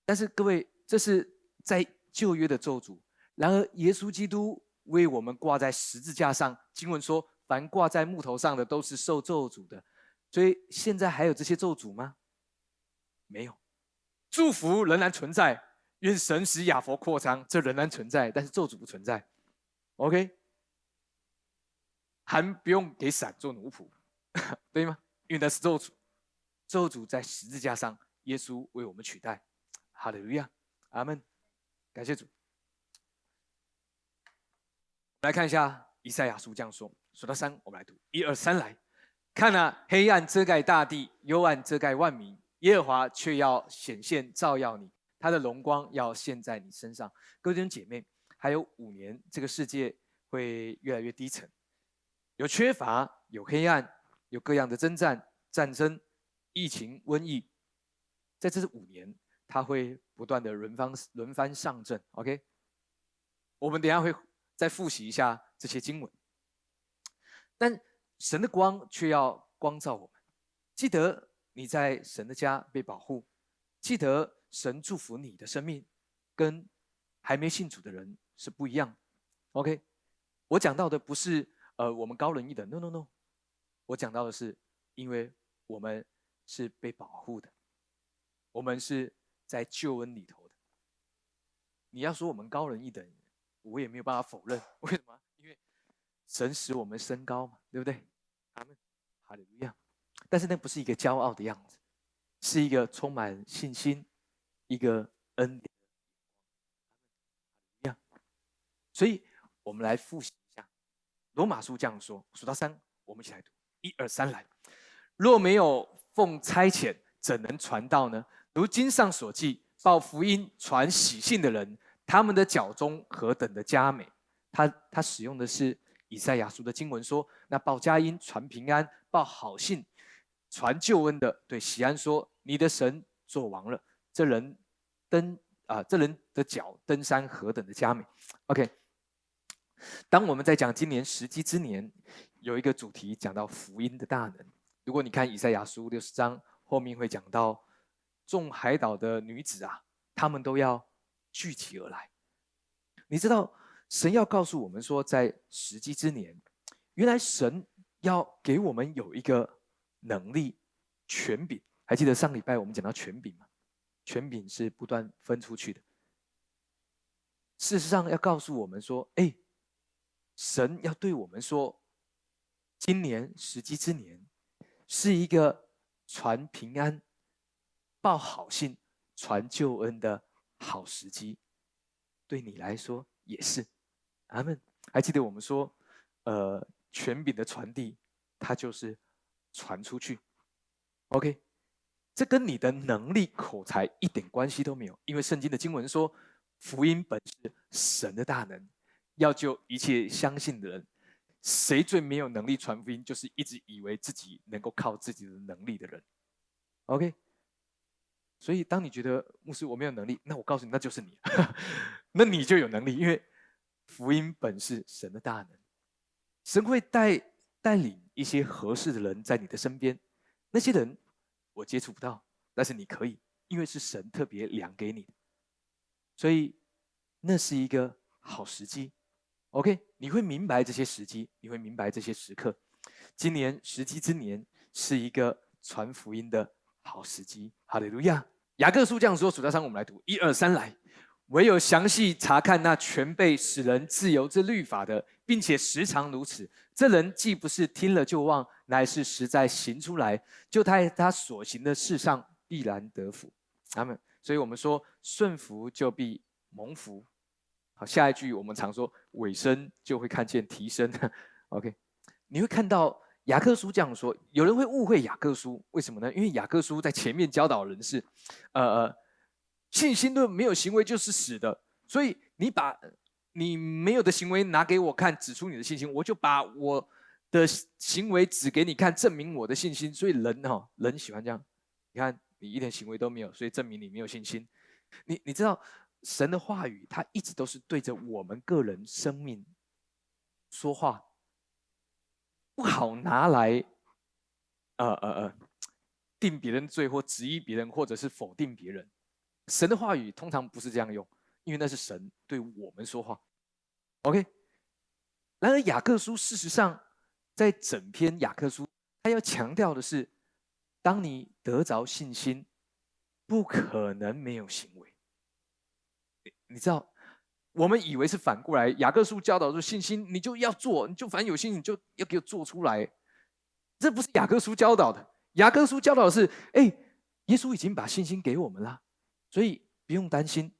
但是各位，这是在旧约的咒诅。然而，耶稣基督为我们挂在十字架上，经文说：“凡挂在木头上的，都是受咒诅的。”所以现在还有这些咒诅吗？没有，祝福仍然存在。愿神使雅弗扩张，这仍然存在，但是咒诅不存在。OK， 含不用给闪做奴仆，对吗？因为他是咒诅，咒诅在十字架上，耶稣为我们取代。哈利路亚，阿门，感谢主。来看一下以赛亚书这样说，数到三，我们来读，一二三，来看啊，黑暗遮盖大地，幽暗遮盖万民，耶和华却要显现照耀你，他的荣光要现在你身上。各位弟兄姐妹，还有五年，这个世界会越来越低沉，有缺乏，有黑暗，有各样的征战、战争、疫情、瘟疫，在这五年，它会不断的轮番轮番上阵。OK， 我们等一下会再复习一下这些经文。但神的光却要光照我们，记得你在神的家被保护，记得神祝福你的生命，跟还没信主的人是不一样的。OK， 我讲到的不是呃我们高人一等 ，no no no， 我讲到的是，因为我们是被保护的，我们是在救恩里头的。你要说我们高人一等，我也没有办法否认。为什么？因为神使我们升高嘛，对不对？阿们，哈利路亚。但是那不是一个骄傲的样子，是一个充满信心，一个恩典。所以我们来复习一下罗马书这样说，数到三，我们一起来读，一二三，来，若没有奉差遣，怎能传道呢？如经上所记，报福音传喜信的人，他们的脚中何等的佳美。他他使用的是以赛亚书的经文，说那报佳音传平安，报好信传救恩的，对西安说，你的神作王了，这人登啊、呃、这人的脚登山何等的佳美。 OK，当我们在讲今年时机之年，有一个主题讲到福音的大能。如果你看以赛亚书六十章，后面会讲到众海岛的女子啊，她们都要聚集而来。你知道神要告诉我们说，在时机之年，原来神要给我们有一个能力、权柄。还记得上礼拜我们讲到权柄吗？权柄是不断分出去的。事实上要告诉我们说，哎，神要对我们说，今年时机之年是一个传平安、报好信、传救恩的好时机，对你来说也是。阿们。还记得我们说，呃，权柄的传递，它就是传出去。OK， 这跟你的能力、口才一点关系都没有，因为圣经的经文说，福音本是神的大能，要救一切相信的人。谁最没有能力传福音？就是一直以为自己能够靠自己的能力的人。 OK， 所以当你觉得牧师我没有能力，那我告诉你，那就是你那你就有能力，因为福音本是神的大能。神会带带领一些合适的人在你的身边，那些人我接触不到，但是你可以，因为是神特别量给你的，所以那是一个好时机。OK， 你会明白这些时机，你会明白这些时刻。今年时机之年是一个传福音的好时机。哈利路亚。雅各书这样说，数到三，我们来读，一二三，来，唯有详细查看那全被使人自由之律法的，并且时常如此，这人既不是听了就忘，乃是实在行出来，就在他所行的事上必然得福。阿们。所以我们说，顺服就必蒙福。好，下一句我们常说尾声就会看见提升。OK， 你会看到雅各书这样说，有人会误会雅各书，为什么呢？因为雅各书在前面教导人是，呃，信心论没有行为就是死的，所以你把你没有的行为拿给我看，指出你的信心，我就把我的行为指给你看，证明我的信心。所以人哈、哦，人喜欢这样，你看你一点行为都没有，所以证明你没有信心。你你知道？神的话语，他一直都是对着我们个人生命说话，不好拿来，呃呃呃，定别人罪或质疑别人，或者是否定别人。神的话语通常不是这样用，因为那是神对我们说话。OK， 然而雅各书事实上，在整篇雅各书，他要强调的是，当你得着信心，不可能没有行为。你知道，我们以为是反过来，雅各书教导说信心，你就要做，你就凡有信心，你就要给我做出来。这不是雅各书教导的。雅各书教导的是，哎，耶稣已经把信心给我们了，所以不用担心，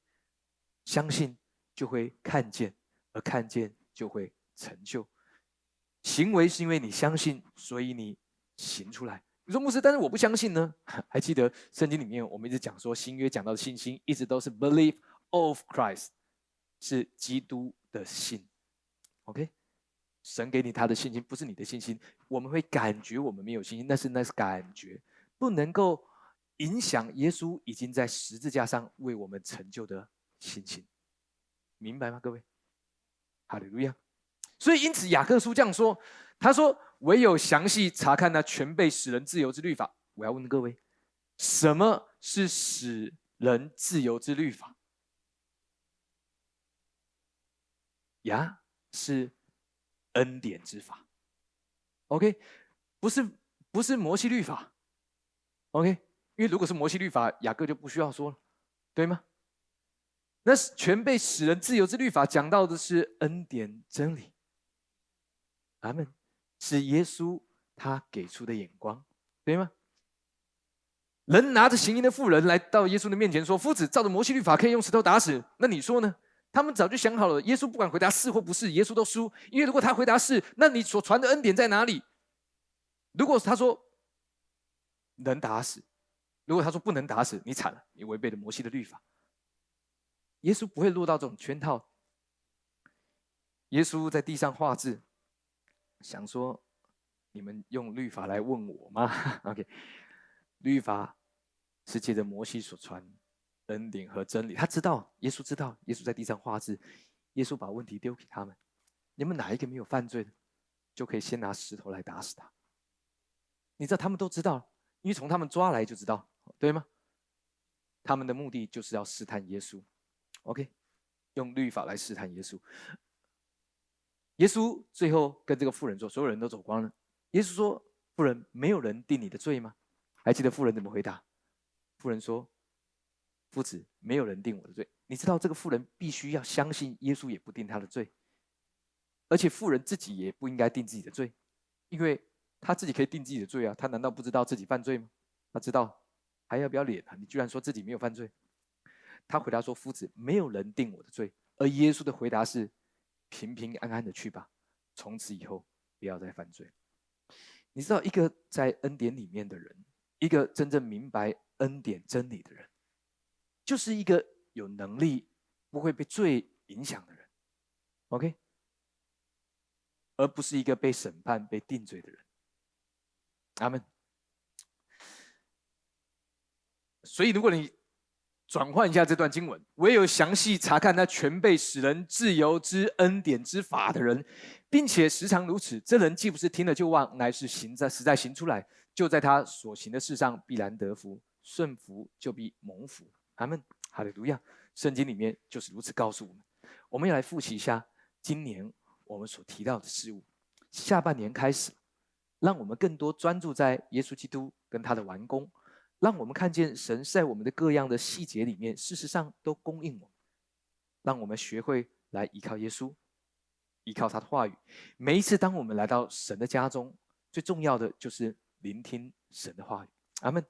相信就会看见，而看见就会成就。行为是因为你相信，所以你行出来。你说牧师，但是我不相信呢？还记得圣经里面我们一直讲说，新约讲到的信心一直都是 believe of Christ， 是基督的信。OK， 神给你他的信心，不是你的信心。我们会感觉我们没有信心，但是那是感觉，不能够影响耶稣已经在十字架上为我们成就的信心。明白吗，各位？哈利路亚。所以因此雅各书这样说，他说唯有详细查看那全备使人自由之律法。我要问各位，什么是使人自由之律法？呀，是恩典之法。 OK， 不是不是摩西律法。 OK， 因为如果是摩西律法，雅各就不需要说了，对吗？那全备使人自由之律法讲到的是恩典真理。阿们，是耶稣他给出的眼光，对吗？人拿着行淫的妇人来到耶稣的面前说，夫子，照着摩西律法可以用石头打死，那你说呢？他们早就想好了，耶稣不管回答是或不是，耶稣都输，因为如果他回答是，那你所传的恩典在哪里？如果他说能打死，如果他说不能打死，你惨了，你违背了摩西的律法。耶稣不会落到这种圈套。耶稣在地上画字，想说你们用律法来问我吗？ OK， 律法是借着摩西所传恩典和真理。他知道，耶稣知道，耶稣在地上画字，耶稣把问题丢给他们，你们哪一个没有犯罪的，就可以先拿石头来打死他。你知道他们都知道，因为从他们抓来就知道，对吗？他们的目的就是要试探耶稣。OK， 用律法来试探耶稣。耶稣最后跟这个妇人说，所有人都走光了，耶稣说，妇人，没有人定你的罪吗？还记得妇人怎么回答？妇人说，夫子，没有人定我的罪。你知道这个妇人必须要相信耶稣也不定他的罪，而且妇人自己也不应该定自己的罪，因为他自己可以定自己的罪啊，他难道不知道自己犯罪吗？他知道，还要不要脸啊？你居然说自己没有犯罪。他回答说，夫子，没有人定我的罪。而耶稣的回答是，平平安安的去吧，从此以后不要再犯罪。你知道，一个在恩典里面的人，一个真正明白恩典真理的人，就是一个有能力不会被罪影响的人。 OK， 而不是一个被审判被定罪的人。阿们。所以如果你转换一下这段经文，唯有详细查看那全备使人自由之恩典之法的人，并且时常如此，这人既不是听了就忘，乃是行在实在行出来，就在他所行的事上必然得福。顺服就必蒙福。阿们，哈利路亚。圣经里面就是如此告诉我们。我们要来复习一下今年我们所提到的事物。下半年开始，让我们更多专注在耶稣基督跟他的完工，让我们看见神在我们的各样的细节里面，事实上都供应我们。让我们学会来依靠耶稣，依靠他的话语。每一次当我们来到神的家中，最重要的就是聆听神的话语。阿们。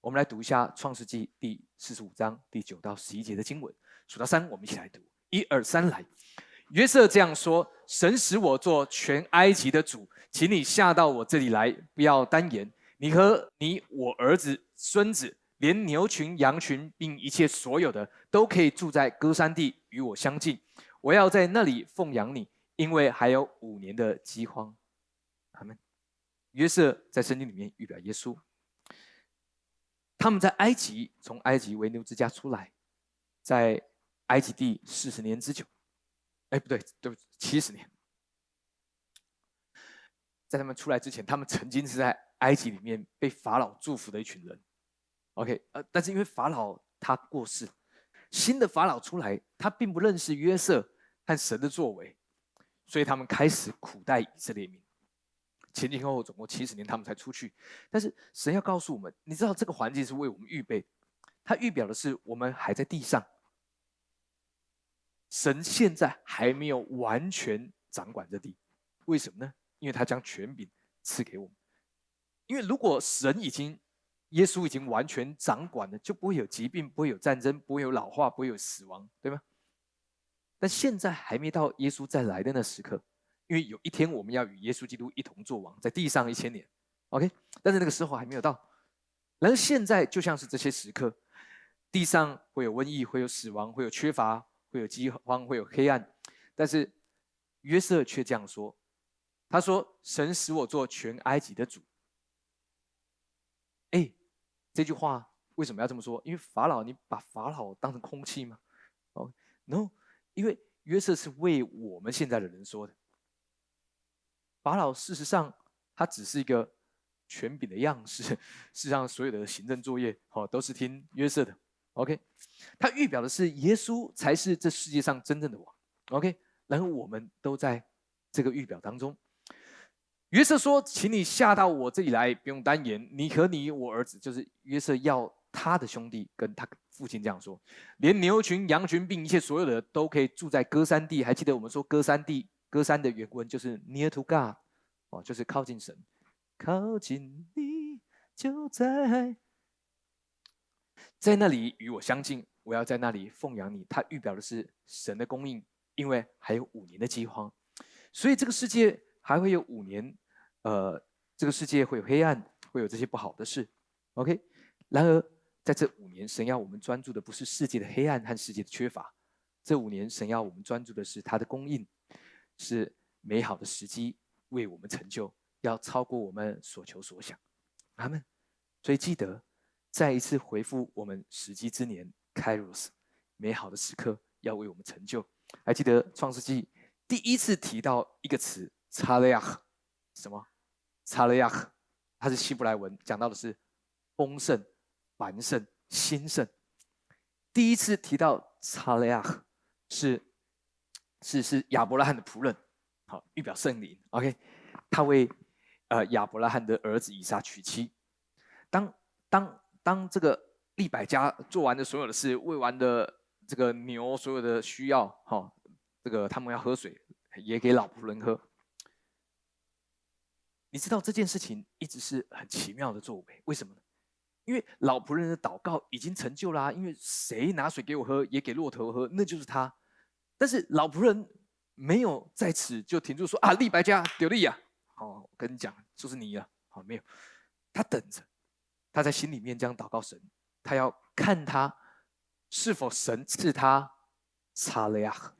我们来读一下创世纪第四十五章第九到十一节的经文，数到三，我们一起来读，一二三，来。约瑟这样说：神使我做全埃及的主，请你下到我这里来，不要单言。你和你我儿子孙子，连牛群羊群并一切所有的，都可以住在歌珊地与我相近，我要在那里奉养你，因为还有五年的饥荒。阿们。约瑟在圣经里面预表耶稣，他们在埃及，从埃及为牛之家出来，在埃及地四十年之久，哎不对对不起七十年。在他们出来之前，他们曾经是在埃及里面被法老祝福的一群人。 OK， 呃，但是因为法老他过世，新的法老出来，他并不认识约瑟和神的作为，所以他们开始苦待以色列民。前前后后总共七十年，他们才出去。但是神要告诉我们，你知道这个环境是为我们预备，他预表的是我们还在地上，神现在还没有完全掌管这地。为什么呢？因为他将权柄赐给我们，因为如果神已经，耶稣已经完全掌管了，就不会有疾病，不会有战争，不会有老化，不会有死亡，对吗？但现在还没到耶稣再来的那时刻，因为有一天我们要与耶稣基督一同作王，在地上一千年 ，OK？ 但是那个时候还没有到。然而现在就像是这些时刻，地上会有瘟疫，会有死亡，会有缺乏，会有饥荒，会有黑暗。但是约瑟却这样说：“他说，神使我做全埃及的主。”哎，这句话为什么要这么说？因为法老，你把法老当成空气吗？哦，然后。因为约瑟是为我们现在的人说的，法老事实上他只是一个权柄的样式，事实上所有的行政作业都是听约瑟的 ，OK？ 他预表的是耶稣才是这世界上真正的王 ，OK？ 然后我们都在这个预表当中。约瑟说：“请你下到我这里来，不用单言，你和你我儿子。”就是约瑟要他的兄弟跟他父亲这样说，连牛群、羊群并一切所有的都可以住在歌珊地。还记得我们说歌珊地，歌珊的原文就是 near to God， 哦，就是靠近神，靠近你就在，在那里与我相近，我要在那里奉养你。它预表的是神的供应，因为还有五年的饥荒，所以这个世界还会有五年，呃，这个世界会有黑暗，会有这些不好的事。OK， 然而。在这五年，神要我们专注的不是世界的黑暗和世界的缺乏。这五年，神要我们专注的是他的供应，是美好的时机为我们成就，要超过我们所求所想。阿们。所以记得再一次回复我们时机之年 Kairos， 美好的时刻要为我们成就。还记得创世纪第一次提到一个词 Tzaleach， 什么 Tzaleach？ 它是希伯来文，讲到的是丰盛。繁盛、兴盛，第一次提到查雷亚是是是亚伯拉罕的仆人，好预表圣灵。OK， 他为呃亚伯拉罕的儿子以撒娶妻。当当当这个利百加做完的所有的事，喂完的这个牛所有的需要，哈、哦，这个他们要喝水，也给老仆人喝。你知道这件事情一直是很奇妙的作为，为什么呢？因为老仆人的祷告已经成就啦、啊，因为谁拿水给我喝，也给骆驼喝，那就是他。但是老仆人没有在此就停住说啊，利百加丢利亚，哦，我跟你讲，就是你了，好、哦、没有，他等着，他在心里面这样祷告神，他要看他是否神赐他查雷亚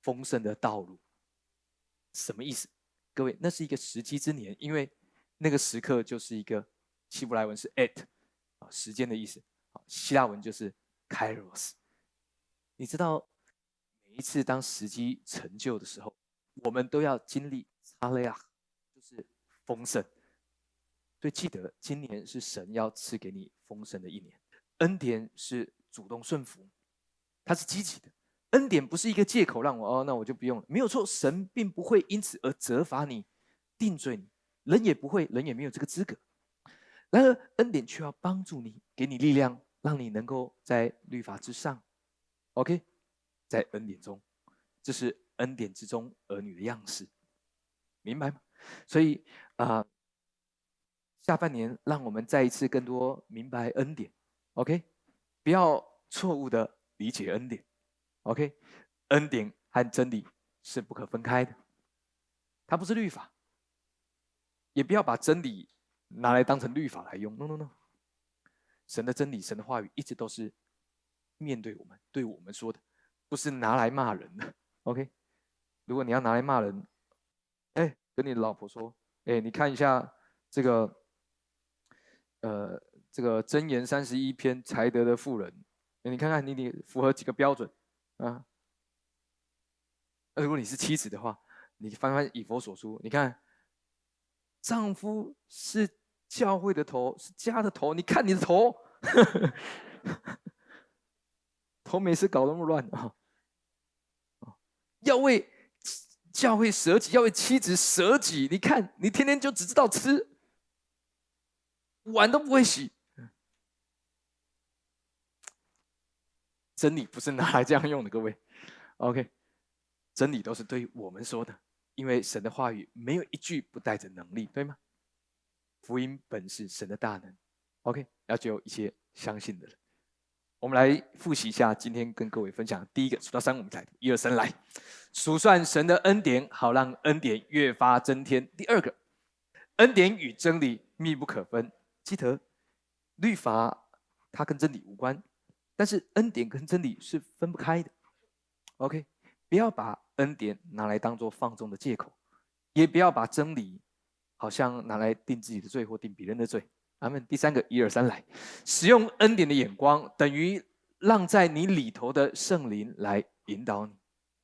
丰盛的道路。什么意思？各位，那是一个时机之年，因为那个时刻就是一个希伯来文是 at。时间的意思，希腊文就是 Kairos。 你知道每一次当时机成就的时候，我们都要经历 Tzaleach， 就是丰盛。所以记得今年是神要赐给你丰盛的一年。恩典是主动顺服，它是积极的。恩典不是一个借口让我哦，那我就不用了，没有错。神并不会因此而责罚你、定罪你，人也不会，人也没有这个资格。然而，恩典却要帮助你，给你力量，让你能够在律法之上 ，OK， 在恩典中，这是恩典之中儿女的样式，明白吗？所以啊、呃，下半年让我们再一次更多明白恩典 ，OK， 不要错误的理解恩典 ，OK， 恩典和真理是不可分开的，它不是律法，也不要把真理拿来当成律法来用 ，no no no。神的真理、神的话语一直都是面对我们、对我们说的，不是拿来骂人的。OK， 如果你要拿来骂人，哎，跟你老婆说，哎，你看一下这个，呃，这个箴言三十一篇才德的妇人，你看看你你符合几个标准啊？如果你是妻子的话，你翻翻以弗所书，你看丈夫是教会的头，是家的头，你看你的头，头没事搞那么乱啊、哦！要为教会舍己，要为妻子舍己。你看，你天天就只知道吃，碗都不会洗。真理不是拿来这样用的，各位。OK， 真理都是对我们说的，因为神的话语没有一句不带着能力，对吗？福音本是神的大能。OK， 要只有一些相信的人。我们来复习一下今天跟各位分享第一个，数到三，我们来一二三来数算神的恩典，好让恩典越发增添。第二个，恩典与真理密不可分。记得律法它跟真理无关，但是恩典跟真理是分不开的。 OK， 不要把恩典拿来当做放纵的借口，也不要把真理好像拿来定自己的罪或定别人的罪。阿们。第三个，一二三来使用恩典的眼光，等于让在你里头的圣灵来引导你。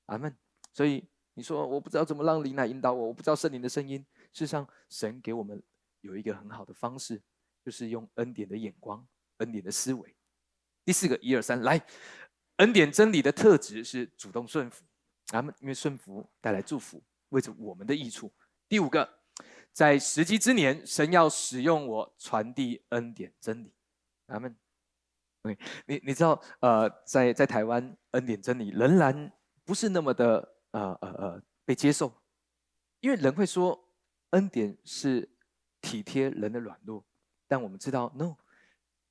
阿们。所以你说我不知道怎么让灵来引导我，我不知道圣灵的声音，事实上神给我们有一个很好的方式，就是用恩典的眼光，恩典的思维。第四个，一二三来恩典真理的特质是主动顺服。阿们。因为顺服带来祝福，为着我们的益处。第五个，在时机之年，神要使用我传递恩典真理。阿们。 okay， 你, 你知道、呃、在, 在台湾恩典真理仍然不是那么的、呃呃、被接受，因为人会说恩典是体贴人的软弱，但我们知道 no，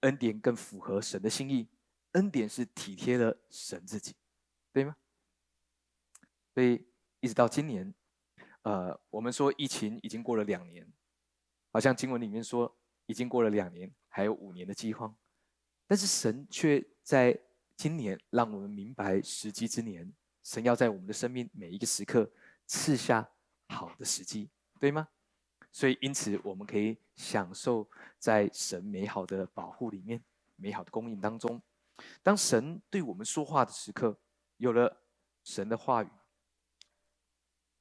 恩典更符合神的心意，恩典是体贴了神自己，对吗？所以一直到今年呃，我们说疫情已经过了两年，好像经文里面说已经过了两年，还有五年的饥荒。但是神却在今年让我们明白时机之年，神要在我们的生命每一个时刻赐下好的时机，对吗？所以因此我们可以享受在神美好的保护里面，美好的供应当中。当神对我们说话的时刻，有了神的话语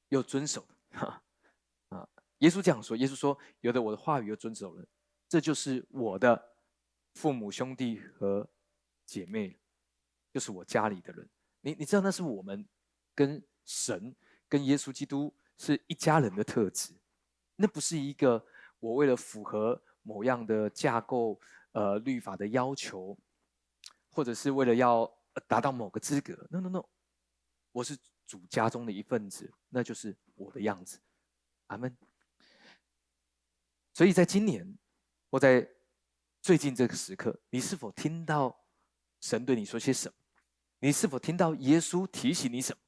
又遵守的啊，耶稣这样说，耶稣说有的我的话语又遵守了，这就是我的父母兄弟和姐妹，就是我家里的人。 你, 你知道那是我们跟神跟耶稣基督是一家人的特质，那不是一个我为了符合某样的架构、呃、律法的要求，或者是为了要达到某个资格。 no no no， 我是主家中的一份子，那就是我的样子。阿们。所以在今年或在最近这个时刻，你是否听到神对你说些什么？你是否听到耶稣提醒你什么？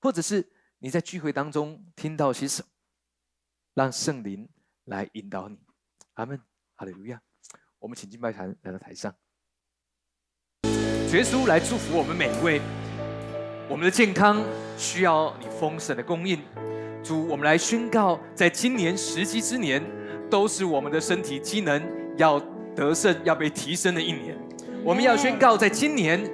或者是你在聚会当中听到些什么？让圣灵来引导你。阿们。哈利路亚。我们请敬拜团来到台上，耶稣来祝福我们每一位。我们的健康需要你丰盛的供应，主，我们来宣告，在今年时机之年，都是我们的身体机能要得胜、要被提升的一年。我们要宣告，在今年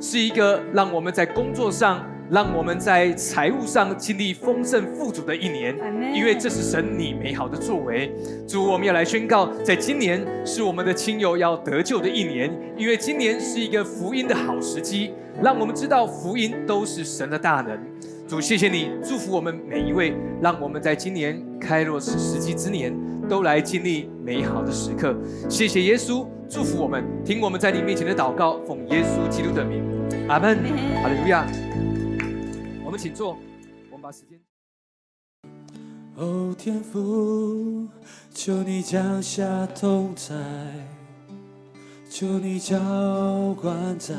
是一个让我们在工作上、让我们在财务上经历丰盛富足的一年，因为这是神你美好的作为。主，我们要来宣告，在今年是我们的亲友要得救的一年，因为今年是一个福音的好时机，让我们知道福音都是神的大能。主，谢谢你祝福我们每一位，让我们在今年开拓时机之年都来经历美好的时刻。谢谢耶稣，祝福我们，听我们在你面前的祷告，奉耶稣基督的名，阿们。哈利路亚。我们请坐，我们把时间。哦，天父，求你降下同在，求你浇灌在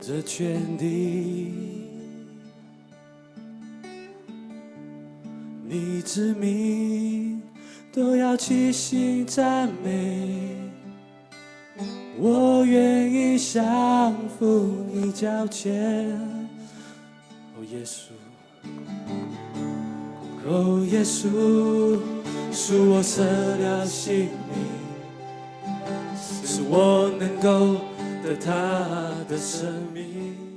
这全地，你之名都要齐心赞美。我愿意降服你脚前，哦耶稣，哦耶稣，是我舍了性命，是我能够得他的生命。